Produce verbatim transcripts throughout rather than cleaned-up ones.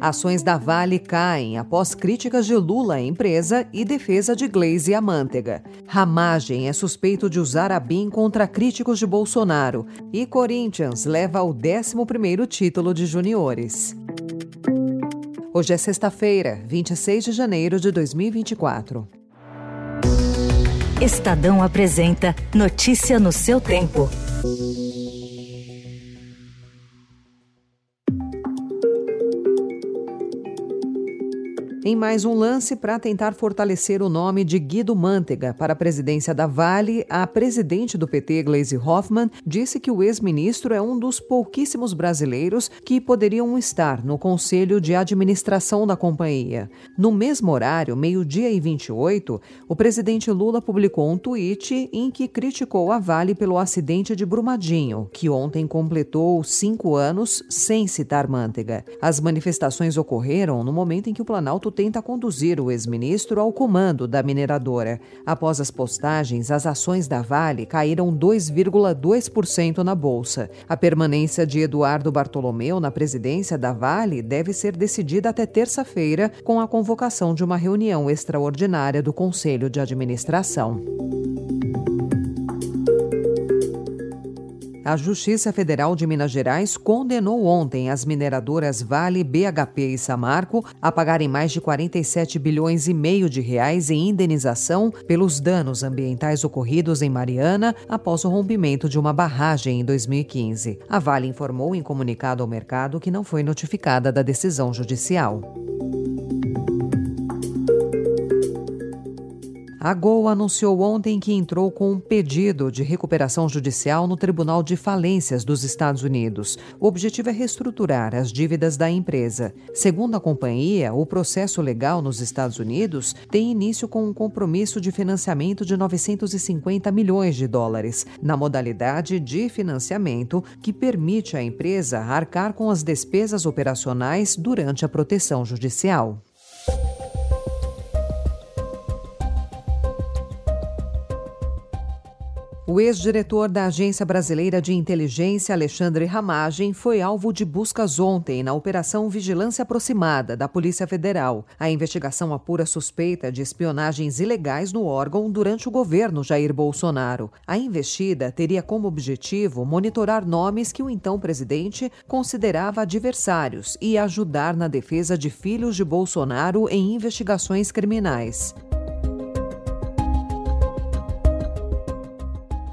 Ações da Vale caem após críticas de Lula à empresa e defesa de Gleisi Mantega. Ramagem é suspeito de usar Abin contra críticos de Bolsonaro. E Corinthians leva ao décimo primeiro título de juniores. Hoje é sexta-feira, vinte e seis de janeiro de dois mil e vinte e quatro. Estadão apresenta Notícia no Seu Tempo. Em mais um lance para tentar fortalecer o nome de Guido Mantega para a presidência da Vale, a presidente do P T, Gleisi Hoffmann, disse que o ex-ministro é um dos pouquíssimos brasileiros que poderiam estar no Conselho de Administração da companhia. No mesmo horário, meio-dia e vinte e oito, o presidente Lula publicou um tweet em que criticou a Vale pelo acidente de Brumadinho, que ontem completou cinco anos sem citar Mantega. As manifestações ocorreram no momento em que o Planalto tenta conduzir o ex-ministro ao comando da mineradora. Após as postagens, as ações da Vale caíram dois vírgula dois por cento na bolsa. A permanência de Eduardo Bartolomeu na presidência da Vale deve ser decidida até terça-feira, com a convocação de uma reunião extraordinária do Conselho de Administração. A Justiça Federal de Minas Gerais condenou ontem as mineradoras Vale, B H P e Samarco a pagarem mais de quarenta e sete bilhões e meio de reais em indenização pelos danos ambientais ocorridos em Mariana após o rompimento de uma barragem em dois mil e quinze. A Vale informou em comunicado ao mercado que não foi notificada da decisão judicial. A Goa anunciou ontem que entrou com um pedido de recuperação judicial no Tribunal de Falências dos Estados Unidos. O objetivo é reestruturar as dívidas da empresa. Segundo a companhia, o processo legal nos Estados Unidos tem início com um compromisso de financiamento de novecentos e cinquenta milhões de dólares, na modalidade de financiamento que permite à empresa arcar com as despesas operacionais durante a proteção judicial. O ex-diretor da Agência Brasileira de Inteligência, Alexandre Ramagem, foi alvo de buscas ontem na Operação Vigilância Aproximada da Polícia Federal. A investigação apura suspeita de espionagens ilegais no órgão durante o governo Jair Bolsonaro. A investida teria como objetivo monitorar nomes que o então presidente considerava adversários e ajudar na defesa de filhos de Bolsonaro em investigações criminais.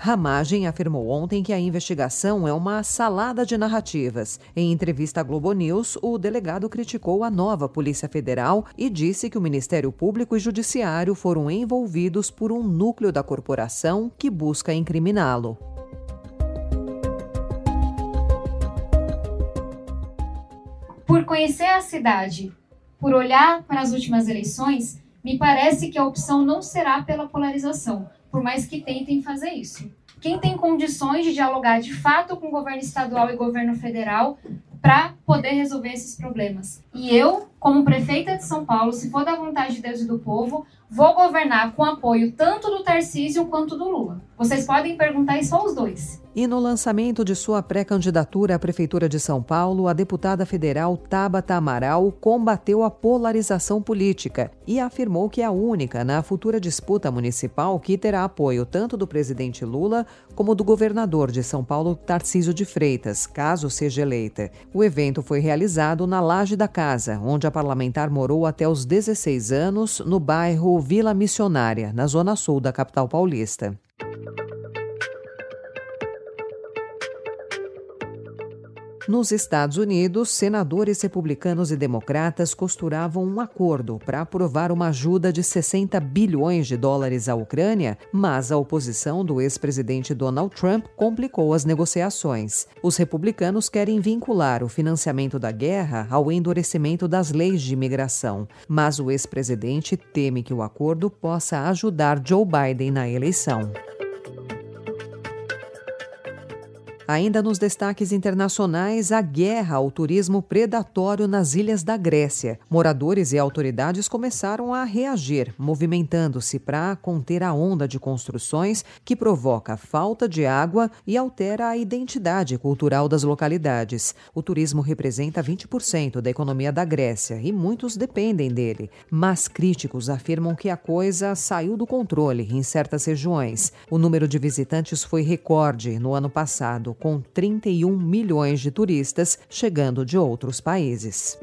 Ramagem afirmou ontem que a investigação é uma salada de narrativas. Em entrevista à Globo News, o delegado criticou a nova Polícia Federal e disse que o Ministério Público e Judiciário foram envolvidos por um núcleo da corporação que busca incriminá-lo. Por conhecer a cidade, por olhar para as últimas eleições, me parece que a opção não será pela polarização, por mais que tentem fazer isso. Quem tem condições de dialogar de fato com o governo estadual e governo federal para poder resolver esses problemas. E eu, como prefeita de São Paulo, se for da vontade de Deus e do povo, vou governar com apoio tanto do Tarcísio quanto do Lula. Vocês podem perguntar isso aos dois. E no lançamento de sua pré-candidatura à Prefeitura de São Paulo, a deputada federal Tabata Amaral combateu a polarização política e afirmou que é a única na futura disputa municipal que terá apoio tanto do presidente Lula como do governador de São Paulo, Tarcísio de Freitas, caso seja eleita. O evento foi realizado na Laje da Casa, onde a parlamentar morou até os dezesseis anos, no bairro Vila Missionária, na zona sul da capital paulista. Nos Estados Unidos, senadores republicanos e democratas costuravam um acordo para aprovar uma ajuda de sessenta bilhões de dólares à Ucrânia, mas a oposição do ex-presidente Donald Trump complicou as negociações. Os republicanos querem vincular o financiamento da guerra ao endurecimento das leis de imigração, mas o ex-presidente teme que o acordo possa ajudar Joe Biden na eleição. Ainda nos destaques internacionais, a guerra ao turismo predatório nas ilhas da Grécia. Moradores e autoridades começaram a reagir, movimentando-se para conter a onda de construções que provoca falta de água e altera a identidade cultural das localidades. O turismo representa vinte por cento da economia da Grécia e muitos dependem dele. Mas críticos afirmam que a coisa saiu do controle em certas regiões. O número de visitantes foi recorde no ano passado, com trinta e um milhões de turistas chegando de outros países.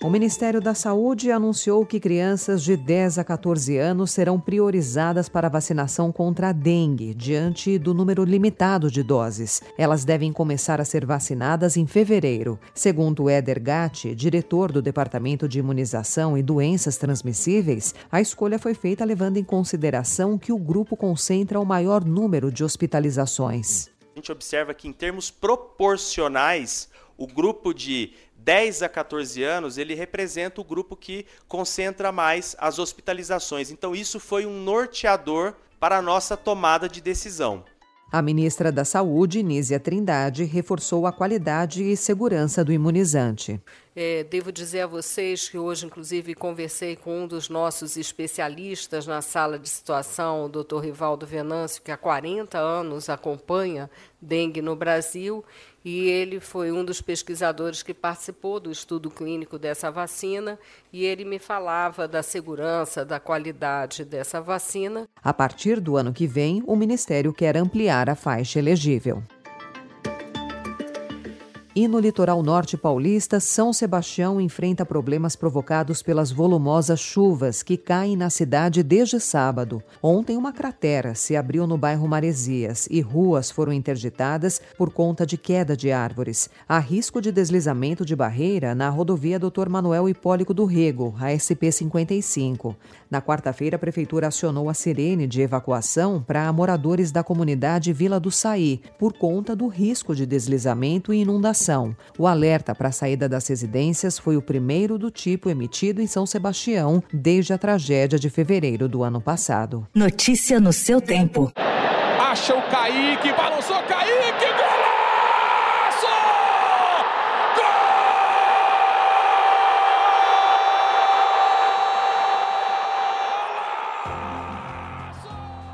O Ministério da Saúde anunciou que crianças de dez a quatorze anos serão priorizadas para vacinação contra a dengue, diante do número limitado de doses. Elas devem começar a ser vacinadas em fevereiro. Segundo Éder Gatti, diretor do Departamento de Imunização e Doenças Transmissíveis, a escolha foi feita levando em consideração que o grupo concentra o maior número de hospitalizações. A gente observa que, em termos proporcionais, o grupo de dez a quatorze anos, ele representa o grupo que concentra mais as hospitalizações. Então, isso foi um norteador para a nossa tomada de decisão. A ministra da Saúde, Nísia Trindade, reforçou a qualidade e segurança do imunizante. É, devo dizer a vocês que hoje, inclusive, conversei com um dos nossos especialistas na sala de situação, o doutor Rivaldo Venâncio, que há quarenta anos acompanha dengue no Brasil, e ele foi um dos pesquisadores que participou do estudo clínico dessa vacina, e ele me falava da segurança, da qualidade dessa vacina. A partir do ano que vem, o Ministério quer ampliar a faixa elegível. E no litoral norte paulista, São Sebastião enfrenta problemas provocados pelas volumosas chuvas que caem na cidade desde sábado. Ontem, uma cratera se abriu no bairro Maresias e ruas foram interditadas por conta de queda de árvores. Há risco de deslizamento de barreira na rodovia doutor Manuel Hipólico do Rego, a S P cinquenta e cinco. Na quarta-feira, a prefeitura acionou a sirene de evacuação para moradores da comunidade Vila do Saí, por conta do risco de deslizamento e inundação. O alerta para a saída das residências foi o primeiro do tipo emitido em São Sebastião desde a tragédia de fevereiro do ano passado. Notícia no seu tempo. Acha o Kaique, balançou o Kaique, gol!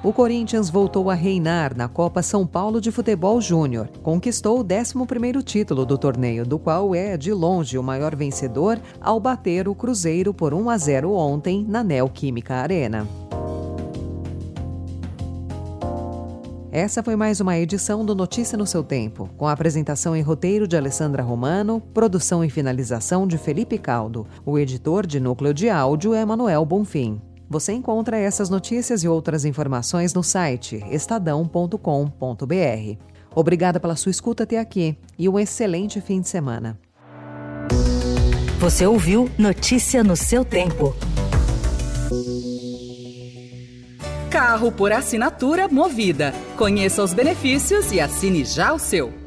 O Corinthians voltou a reinar na Copa São Paulo de Futebol Júnior. Conquistou o décimo primeiro título do torneio, do qual é, de longe, o maior vencedor ao bater o Cruzeiro por um a zero ontem na Neoquímica Arena. Essa foi mais uma edição do Notícia no Seu Tempo, com a apresentação e roteiro de Alessandra Romano, produção e finalização de Felipe Caldo. O editor de núcleo de áudio é Manuel Bonfim. Você encontra essas notícias e outras informações no site estadão ponto com ponto br. Obrigada pela sua escuta até aqui e um excelente fim de semana. Você ouviu Notícia no Seu Tempo. Carro por assinatura Movida. Conheça os benefícios e assine já o seu.